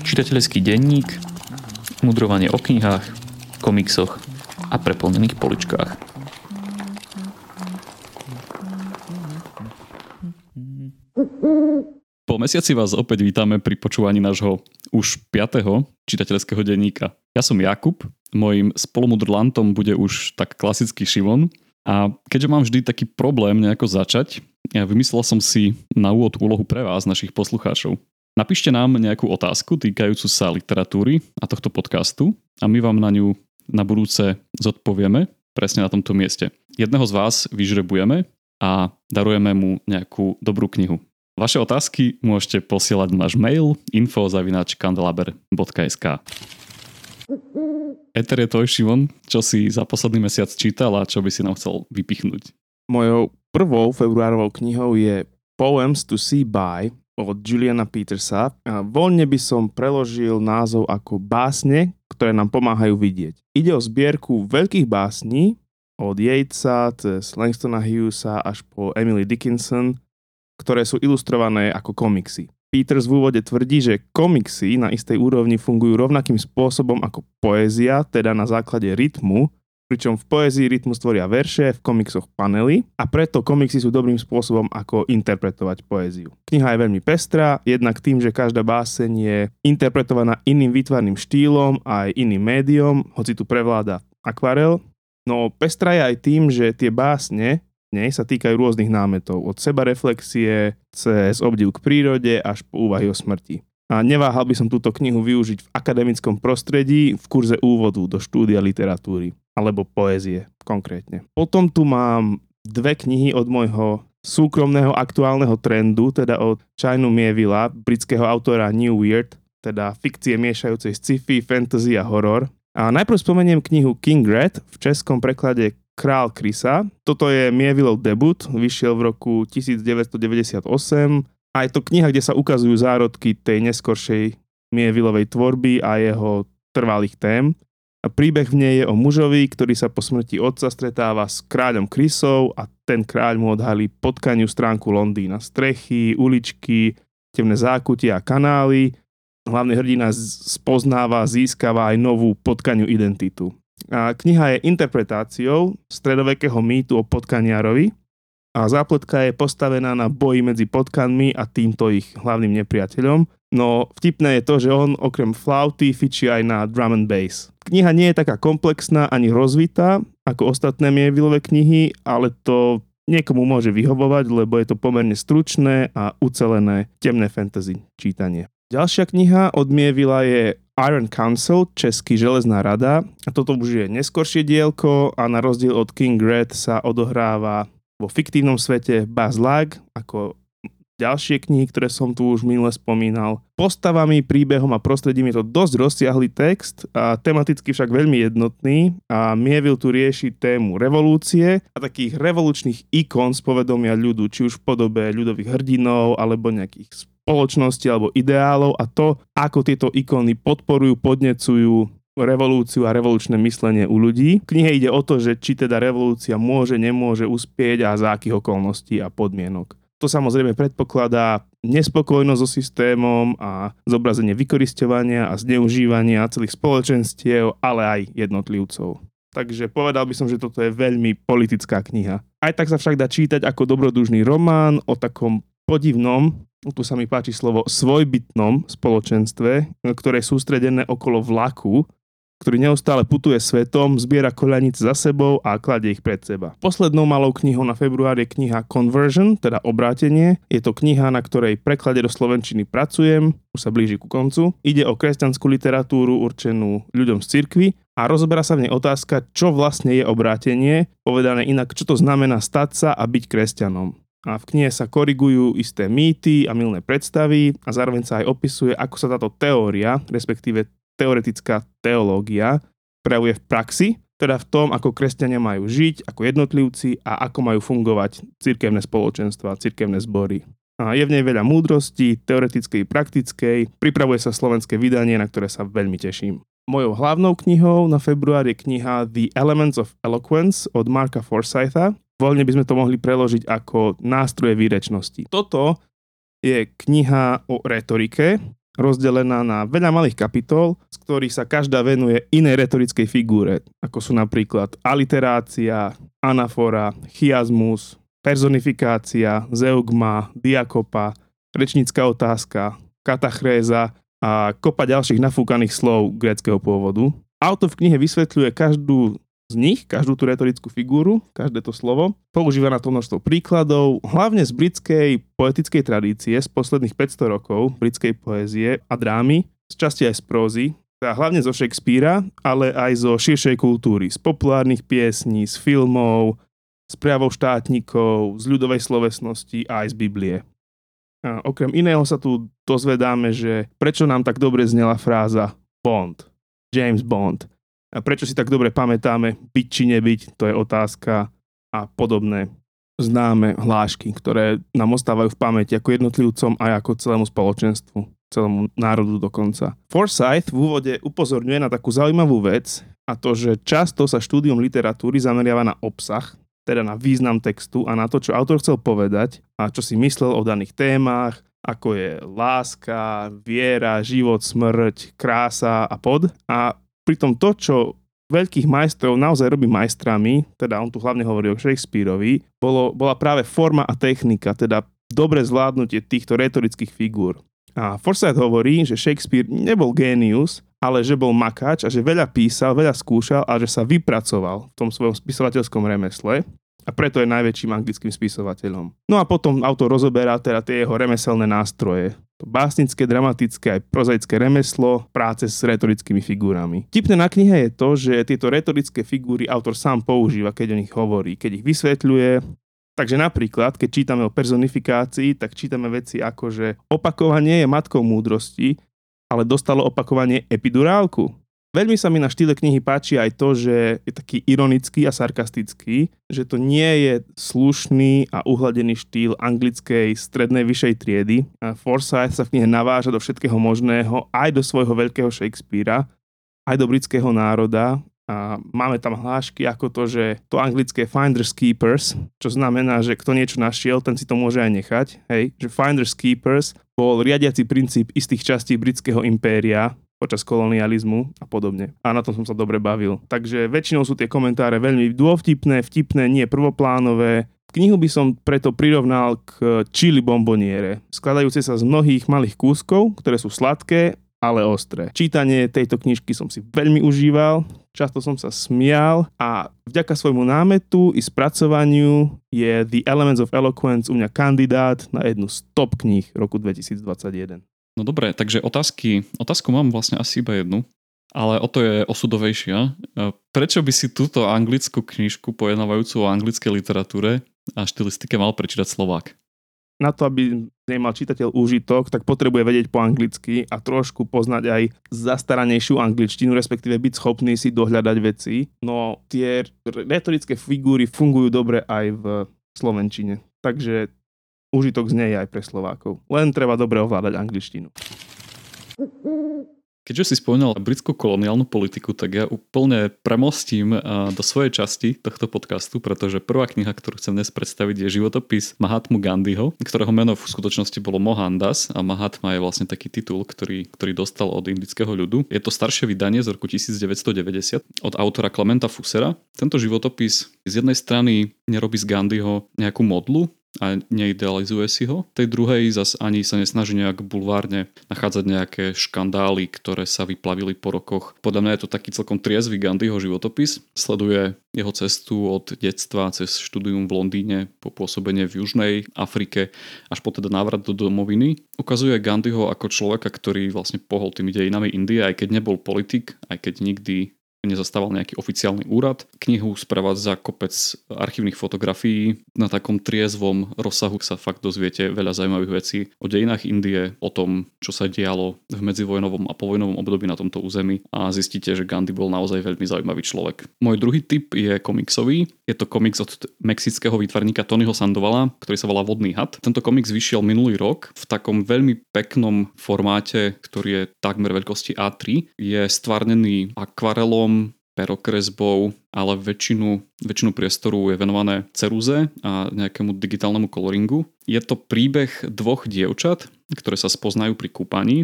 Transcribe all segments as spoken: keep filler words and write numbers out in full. Čitateľský denník, mudrovanie o knihách, komiksoch a preplnených poličkách. Po mesiaci vás opäť vítame pri počúvaní nášho už piateho čitateľského denníka. Ja som Jakub, mojím spolumudrlantom bude už tak klasický Šimon. A keďže mám vždy taký problém nejako začať, ja vymyslel som si na úvod úlohu pre vás, našich poslucháčov. Napíšte nám nejakú otázku týkajúcu sa literatúry a tohto podcastu a my vám na ňu na budúce zodpovieme presne na tomto mieste. Jedného z vás vyžrebujeme a darujeme mu nejakú dobrú knihu. Vaše otázky môžete posielať na náš mail info zavináč kandeláber bodka es ká. Eter je tvoj, Šimon, čo si za posledný mesiac čítal a čo by si nám chcel vypichnúť? Mojou prvou februárovou knihou je Poems to See By od Juliana Petersa. A voľne by som preložil názov ako Básne, ktoré nám pomáhajú vidieť. Ide o zbierku veľkých básní od Yeatsa, cez Langstona Hughesa až po Emily Dickinson, ktoré sú ilustrované ako komiksy. Peters v úvode tvrdí, že komiksy na istej úrovni fungujú rovnakým spôsobom ako poézia, teda na základe rytmu, pričom v poézii rytmus tvoria verše, v komiksoch panely a preto komiksy sú dobrým spôsobom, ako interpretovať poéziu. Kniha je veľmi pestrá, jednak tým, že každá báseň je interpretovaná iným výtvarným štýlom a aj iným médiom, hoci tu prevláda akvarel, no pestrá je aj tým, že tie básne sa týkajú rôznych námetov, od sebareflexie, cez obdiv k prírode až po úvahy o smrti. A neváhal by som túto knihu využiť v akademickom prostredí v kurze úvodu do štúdia literatúry, alebo poézie konkrétne. Potom tu mám dve knihy od môjho súkromného aktuálneho trendu, teda od Chinu Miéville, britského autora New Weird, teda fikcie miešajúcej sci-fi, fantasy a horor. A najprv spomeniem knihu King Rat, v českom preklade Kráľ Krysa. Toto je Miévilleov debut, vyšiel v roku devätnásťstodeväťdesiatosem a je to kniha, kde sa ukazujú zárodky tej neskoršej Miévilleovej tvorby a jeho trvalých tém. A príbeh v nej je o mužovi, ktorý sa po smrti otca stretáva s kráľom Krysov a ten kráľ mu odhalí potkaniu stránku Londýna. Strechy, uličky, temné zákutia a kanály. Hlavne hrdina spoznáva, získava aj novú potkaniu identitu. A kniha je interpretáciou stredovekého mýtu o potkaniarovi a zápletka je postavená na boji medzi potkanmi a týmto ich hlavným nepriateľom. No vtipné je to, že on okrem flauty fičí aj na drum and bass. Kniha nie je taká komplexná ani rozvitá ako ostatné Miévilleové knihy, ale to niekomu môže vyhovovať, lebo je to pomerne stručné a ucelené temné fantasy čítanie. Ďalšia kniha od Miévilla je Iron Council, český Železná rada. A toto už je neskoršie dielko a na rozdiel od King Rat sa odohráva vo fiktívnom svete Bas-Lag, ako ďalšie knihy, ktoré som tu už minule spomínal. Postavami, príbehom a prostredím je to dosť rozsiahlý text, a tematicky však veľmi jednotný a Miéville tu rieši tému revolúcie a takých revolučných ikon z povedomia ľudu, či už v podobe ľudových hrdinov alebo nejakých spoločnosti alebo ideálov a to, ako tieto ikony podporujú, podnecujú revolúciu a revolučné myslenie u ľudí. V knihe ide o to, že či teda revolúcia môže, nemôže uspieť a za akých okolností a podmienok. To samozrejme predpokladá nespokojnosť so systémom a zobrazenie vykorisťovania a zneužívania celých spoločenstiev, ale aj jednotlivcov. Takže povedal by som, že toto je veľmi politická kniha. Aj tak sa však dá čítať ako dobrodružný román o takom podivnom, tu sa mi páči slovo, svojbytnom spoločenstve, ktoré je sústredené okolo vlaku, ktorý neustále putuje svetom, zbiera koľajnice za sebou a kladie ich pred seba. Poslednou malou knihou na február je kniha Conversion, teda Obrátenie. Je to kniha, na ktorej preklade do slovenčiny pracujem, už sa blíži ku koncu. Ide o kresťanskú literatúru určenú ľuďom z cirkvi a rozoberá sa v nej otázka, čo vlastne je obrátenie, povedané inak, čo to znamená stať sa a byť kresťanom. A v knihe sa korigujú isté mýty a mylné predstavy a zároveň sa aj opisuje, ako sa táto teória, respektíve teoretická teológia, prejavuje v praxi, teda v tom, ako kresťania majú žiť, ako jednotlivci a ako majú fungovať cirkevné spoločenstva, cirkevné zbory. A je v nej veľa múdrosti, teoretickej i praktickej, pripravuje sa slovenské vydanie, na ktoré sa veľmi teším. Mojou hlavnou knihou na február je kniha The Elements of Eloquence od Marka Forsytha. Voľne by sme to mohli preložiť ako Nástroje výrečnosti. Toto je kniha o retorike, rozdelená na veľa malých kapitol, z ktorých sa každá venuje inej retorickej figúre, ako sú napríklad aliterácia, anafora, chiasmus, personifikácia, zeugma, diakopa, rečnícka otázka, katachréza a kopa ďalších nafúkaných slov gréckeho pôvodu. Autor v knihe vysvetľuje každú z nich, každú tú retorickú figúru, každé to slovo. Používa na to množstvo príkladov, hlavne z britskej poetickej tradície z posledných päťsto rokov, britskej poézie a drámy, z časti aj z prózy, a hlavne zo Shakespearea, ale aj zo širšej kultúry, z populárnych piesní, z filmov, z prejavov štátnikov, z ľudovej slovesnosti a aj z Biblie. A okrem iného sa tu dozvedáme, že prečo nám tak dobre znela fráza Bond, James Bond. A prečo si tak dobre pamätáme, byť či nebyť, to je otázka, a podobné známe hlášky, ktoré nám ostávajú v pamäti ako jednotlivcom aj ako celému spoločenstvu, celému národu dokonca. Forsyth v úvode upozorňuje na takú zaujímavú vec, a to, že často sa štúdium literatúry zameriava na obsah, teda na význam textu a na to, čo autor chcel povedať a čo si myslel o daných témach, ako je láska, viera, život, smrť, krása a pod. A pritom to, čo veľkých majstrov naozaj robí majstrami, teda on tu hlavne hovorí o Shakespeareovi, bolo, bola práve forma a technika, teda dobre zvládnutie týchto retorických figúr. A Forsyth hovorí, že Shakespeare nebol génius, ale že bol makač a že veľa písal, veľa skúšal a že sa vypracoval v tom svojom spisovateľskom remesle a preto je najväčším anglickým spisovateľom. No a potom autor rozoberá teda tie jeho remeselné nástroje. To básnické, dramatické aj prozaické remeslo, práce s retorickými figurami. Tipné na knihe je to, že tieto retorické figúry autor sám používa, keď o nich hovorí, keď ich vysvetľuje. Takže napríklad, keď čítame o personifikácii, tak čítame veci ako, že opakovanie je matkou múdrosti, ale dostalo opakovanie epidurálku. Veľmi sa mi na štýle knihy páči aj to, že je taký ironický a sarkastický, že to nie je slušný a uhladený štýl anglickej strednej vyššej triedy. Forsyth sa v knihe naváža do všetkého možného, aj do svojho veľkého Shakespearea, aj do britského národa. A máme tam hlášky ako to, že to anglické finders keepers, čo znamená, že kto niečo našiel, ten si to môže aj nechať. Hej, že finders keepers bol riadiaci princíp istých častí britského impéria počas kolonializmu a podobne. A na tom som sa dobre bavil. Takže väčšinou sú tie komentáre veľmi dôvtipné, vtipné, nie prvoplánové. Knihu by som preto prirovnal k chili bomboniere, skladajúce sa z mnohých malých kúskov, ktoré sú sladké, ale ostré. Čítanie tejto knižky som si veľmi užíval, často som sa smial a vďaka svojmu námetu i spracovaniu je The Elements of Eloquence u mňa kandidát na jednu z top kníh roku dvetisícdvadsaťjeden. No dobre, takže otázky, otázku mám vlastne asi iba jednu, ale o to je osudovejšia. Prečo by si túto anglickú knižku pojednávajúcu o anglickej literatúre a štylistike mal prečítať Slovák? Na to, aby nemal čitateľ úžitok, tak potrebuje vedieť po anglicky a trošku poznať aj zastaranejšiu angličtinu, respektíve byť schopný si dohľadať veci. No tie retorické figúry fungujú dobre aj v slovenčine, takže užitok z nej aj pre Slovákov. Len treba dobre ovládať angličtinu. Keďže si spomínal britskú koloniálnu politiku, tak ja úplne premostím do svojej časti tohto podcastu, pretože prvá kniha, ktorú chcem dnes predstaviť, je životopis Mahatmu Gandhiho, ktorého meno v skutočnosti bolo Mohandas a Mahatma je vlastne taký titul, ktorý, ktorý dostal od indického ľudu. Je to staršie vydanie z roku devätnásťstodeväťdesiat od autora Klementa Fussera. Tento životopis z jednej strany nerobí z Gandhiho nejakú modlu a neidealizuje si ho. Tej druhej zas ani sa nesnaží nejak bulvárne nachádzať nejaké škandály, ktoré sa vyplavili po rokoch. Podľa mňa je to taký celkom triezvy Gandhiho životopis. Sleduje jeho cestu od detstva cez štúdium v Londýne, po pôsobenie v Južnej Afrike, až po teda návrat do domoviny. Ukazuje Gandhiho ako človeka, ktorý vlastne pohol tými dejinami Indie, aj keď nebol politik, aj keď nikdy nezastával nejaký oficiálny úrad. Knihu sprevádza kopec archívnych fotografií. Na takom triezvom rozsahu sa fakt dozviete veľa zaujímavých vecí o dejinách Indie, o tom, čo sa dialo v medzivojnovom a povojnovom období na tomto území a zistíte, že Gandhi bol naozaj veľmi zaujímavý človek. Môj druhý tip je komiksový. Je to komiks od mexického výtvarníka Tonyho Sandovala, ktorý sa volá Vodný had. Tento komiks vyšiel minulý rok v takom veľmi peknom formáte, ktorý je takmer veľkosti á tri. Je stvárnený akvarelom, perokresbou, ale väčšinu, väčšinu priestoru je venované ceruze a nejakému digitálnemu coloringu. Je to príbeh dvoch dievčat, ktoré sa spoznajú pri kúpaní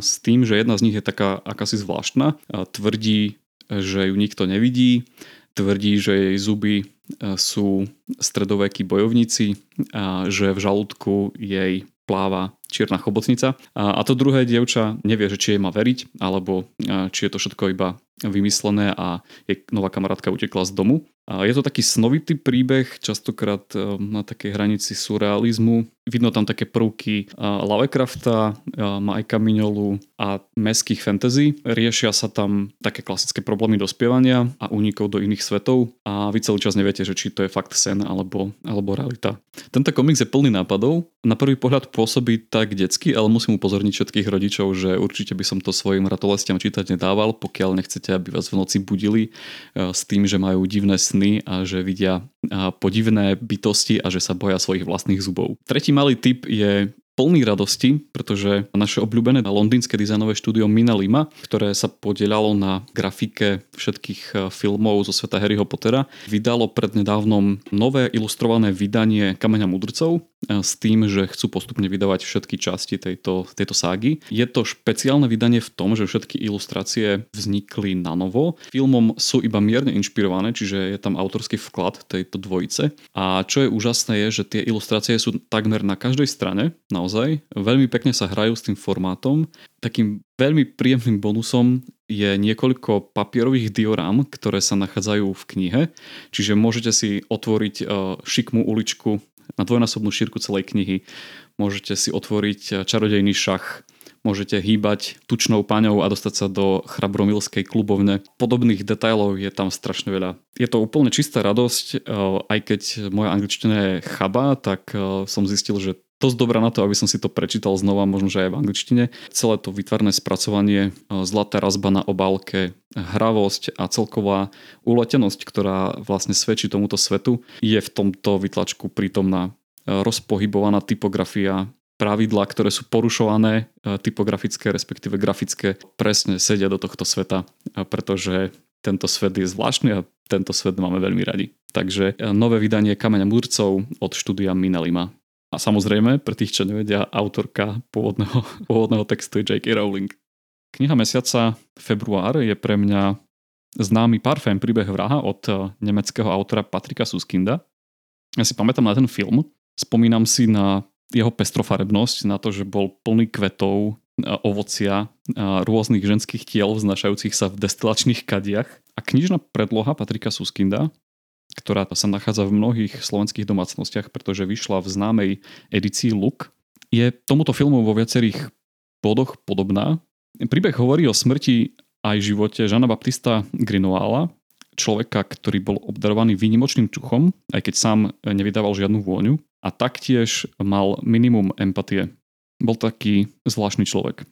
s tým, že jedna z nich je taká akási zvláštna. Tvrdí, že ju nikto nevidí, tvrdí, že jej zuby sú stredovekí bojovníci a že v žalúdku jej pláva čierna chobotnica. A to druhé dievča nevie, že či jej má veriť, alebo či je to všetko iba vymyslené a jej nová kamarátka utekla z domu. A je to taký snovitý príbeh, častokrát na takej hranici surrealizmu. Vidno tam také prvky Lovecrafta, Mikea Mignolu a mestských fantasy. Riešia sa tam také klasické problémy dospievania a únikov do iných svetov a vy celý čas neviete, že či to je fakt sen alebo, alebo realita. Tento komiks je plný nápadov. Na prvý pohľad pôsobí tak detsky, ale musím upozorniť všetkých rodičov, že určite by som to svojim ratolestiam čítať nedával, pokiaľ nechcete, aby vás v noci budili s tým, že majú divné sny a že vidia podivné bytosti a že sa boja svojich vlastných zubov. Tretí malý tip je plný radosti, pretože naše obľúbené londýnske dizajnové štúdio Mina Lima, ktoré sa podieľalo na grafike všetkých filmov zo sveta Harryho Pottera, vydalo prednedávnom nové ilustrované vydanie Kameňa mudrcov s tým, že chcú postupne vydávať všetky časti tejto, tejto ságy. Je to špeciálne vydanie v tom, že všetky ilustrácie vznikli na novo. Filmom sú iba mierne inšpirované, čiže je tam autorský vklad tejto dvojice. A čo je úžasné je, že tie ilustrácie sú takmer na každej strane, naozaj. Veľmi pekne sa hrajú s tým formátom. Takým veľmi príjemným bonusom je niekoľko papierových diorám, ktoré sa nachádzajú v knihe. Čiže môžete si otvoriť šikmú uličku na dvojnásobnú šírku celej knihy. Môžete si otvoriť čarodejný šach, môžete hýbať tučnou paňou a dostať sa do chrabromilskej klubovne. Podobných detailov je tam strašne veľa. Je to úplne čistá radosť, aj keď moja angličtina je chabá, tak som zistil, že dosť dobrá na to, aby som si to prečítal znova, možno že aj v angličtine. Celé to výtvarné spracovanie, zlatá razba na obálke, hravosť a celková uletenosť, ktorá vlastne svedčí tomuto svetu, je v tomto vytlačku prítomná. Rozpohybovaná typografia, pravidlá, ktoré sú porušované, typografické, respektíve grafické, presne sedia do tohto sveta, pretože tento svet je zvláštny a tento svet máme veľmi radi. Takže nové vydanie Kameňa mudrcov od štúdia Mina Lima. A samozrejme, pre tých, čo nevedia, autorka pôvodného, pôvodného textu je Jé Ká Rowling. Kniha mesiaca február je pre mňa známy Parfém, príbeh vraha od nemeckého autora Patricka Süskinda. Ja si pamätám na ten film. Spomínam si na jeho pestrofarebnosť, na to, že bol plný kvetov, ovocia, rôznych ženských tiel vznášajúcich sa v destilačných kadiach. A knižná predloha Patricka Süskinda, ktorá sa nachádza v mnohých slovenských domácnostiach, pretože vyšla v známej edícii Look, je tomuto filmu vo viacerých bodoch podobná. Príbeh hovorí o smrti aj živote Jeana Baptista Grenouille, človeka, ktorý bol obdarovaný výnimočným čuchom, aj keď sám nevydával žiadnu vôňu a taktiež mal minimum empatie. Bol taký zvláštny človek.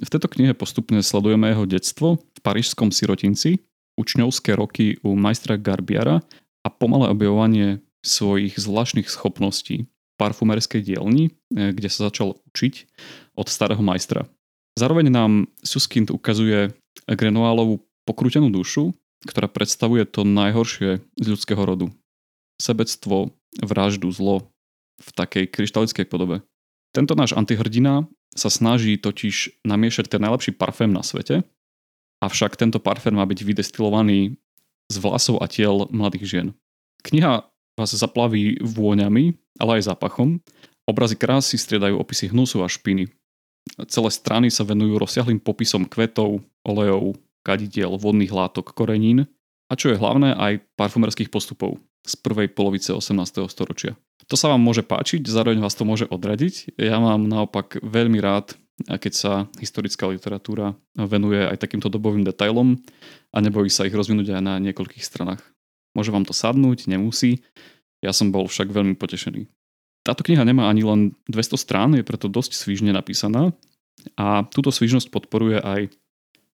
V tejto knihe postupne sledujeme jeho detstvo v parížskom sirotinci, učňovské roky u majstra Garbiera a pomalé objavovanie svojich zvláštnych schopností v parfumerskej dielni, kde sa začal učiť od starého majstra. Zároveň nám Süskind ukazuje Grenouillovú pokrútenú dušu, ktorá predstavuje to najhoršie z ľudského rodu. Sebectvo, vraždu, zlo v takej kryštalickej podobe. Tento náš antihrdina sa snaží totiž namiešať ten najlepší parfém na svete, avšak tento parfém má byť vydestilovaný z vlasov a tiel mladých žien. Kniha vás zaplaví vôňami, ale aj zápachom. Obrazy krásy striedajú opisy hnusu a špiny. Celé strany sa venujú rozsiahlým popisom kvetov, olejov, kadidiel, vodných látok, korenín a čo je hlavné aj parfumerských postupov z prvej polovice osemnásteho storočia. To sa vám môže páčiť, zároveň vás to môže odradiť. Ja mám naopak veľmi rád, a keď sa historická literatúra venuje aj takýmto dobovým detailom a nebojí sa ich rozvinúť aj na niekoľkých stranách. Môže vám to sadnúť, nemusí. Ja som bol však veľmi potešený. Táto kniha nemá ani len dvesto strán, je preto dosť svižne napísaná a túto svižnosť podporuje aj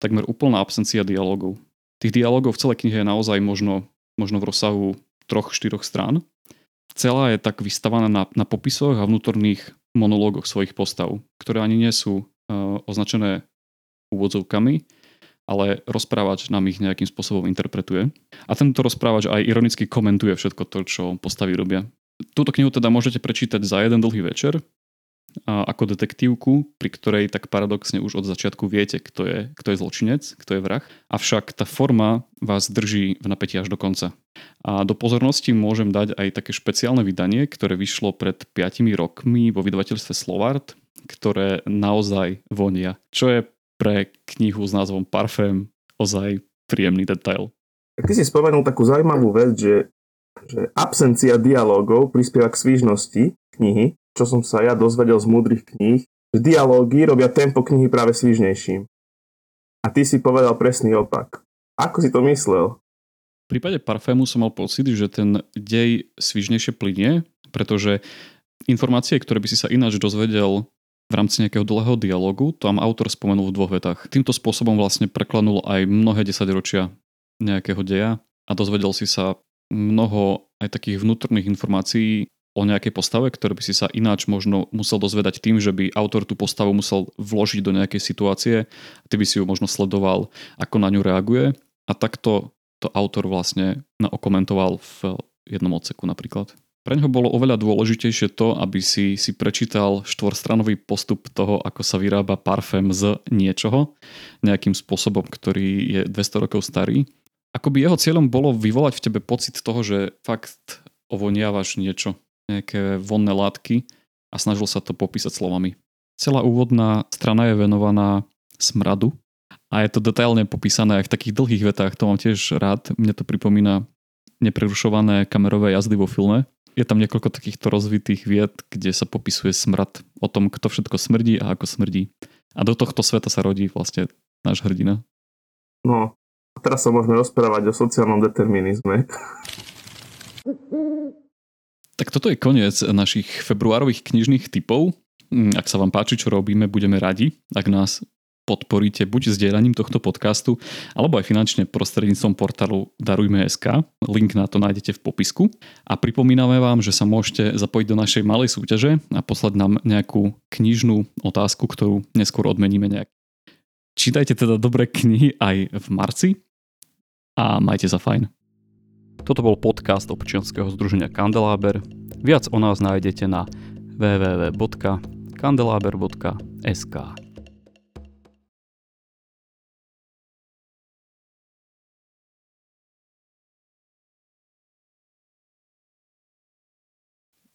takmer úplná absencia dialogov. Tých dialogov v celej knihe je naozaj možno, možno v rozsahu tri až štyri strán. Celá je tak vystavaná na, na popisoch a vnútorných monológoch svojich postav, ktoré ani nie sú uh, označené úvodzovkami, ale rozprávač nám ich nejakým spôsobom interpretuje. A tento rozprávač aj ironicky komentuje všetko to, čo postavy robia. Túto knihu teda môžete prečítať za jeden dlhý večer ako detektívku, pri ktorej tak paradoxne už od začiatku viete, kto je, kto je zločinec, kto je vrah. Avšak tá forma vás drží v napätí až do konca. A do pozornosti môžem dať aj také špeciálne vydanie, ktoré vyšlo pred piatimi rokmi vo vydavateľstve Slovart, ktoré naozaj vonia. Čo je pre knihu s názvom Parfém ozaj príjemný detail. Ty si spomenul takú zaujímavú vec, že, že absencia dialógov prispieva k svižnosti knihy, čo som sa ja dozvedel z múdrych kníh, že dialógy robia tempo knihy práve svižnejším. A ty si povedal presný opak. Ako si to myslel? V prípade Parfému som mal pocit, že ten dej svižnejšie plynie, pretože informácie, ktoré by si sa ináč dozvedel v rámci nejakého dlhého dialógu, tam autor spomenul v dvoch vetách. Týmto spôsobom vlastne preklenul aj mnohé desaťročia nejakého deja a dozvedel si sa mnoho aj takých vnútorných informácií o nejakej postave, ktoré by si sa ináč možno musel dozvedať tým, že by autor tú postavu musel vložiť do nejakej situácie a ty by si ju možno sledoval, ako na ňu reaguje. A takto to autor vlastne okomentoval v jednom odseku napríklad. Preňho bolo oveľa dôležitejšie to, aby si si prečítal štvorstranový postup toho, ako sa vyrába parfém z niečoho, nejakým spôsobom, ktorý je dvesto rokov starý. Akoby jeho cieľom bolo vyvolať v tebe pocit toho, že fakt ovoniavaš niečo, nejaké vonné látky, a snažil sa to popísať slovami. Celá úvodná strana je venovaná smradu a je to detailne popísané aj v takých dlhých vetách, to mám tiež rád, mne to pripomína neprerušované kamerové jazdy vo filme. Je tam niekoľko takýchto rozvitých viet, kde sa popisuje smrad, o tom, kto všetko smrdí a ako smrdí. A do tohto sveta sa rodí vlastne náš hrdina. No, teraz sa môžeme rozprávať o sociálnom determinizme. Tak toto je koniec našich februárových knižných tipov. Ak sa vám páči, čo robíme, budeme radi, ak nás podporíte buď zdieľaním tohto podcastu, alebo aj finančne prostredníctvom portálu darujme bodka es ká. Link na to nájdete v popisku. A pripomíname vám, že sa môžete zapojiť do našej malej súťaže a poslať nám nejakú knižnú otázku, ktorú neskôr odmeníme nejak. Čítajte teda dobré knihy aj v marci a majte sa fajn. Toto bol podcast občianskeho združenia Kandeláber. Viac o nás nájdete na w w w bodka kandeláber bodka es ká.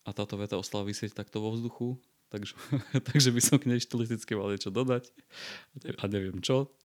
A táto veta osláva vysieť takto vo vzduchu, takže, takže by som k nej štylistické mal niečo dodať a neviem čo.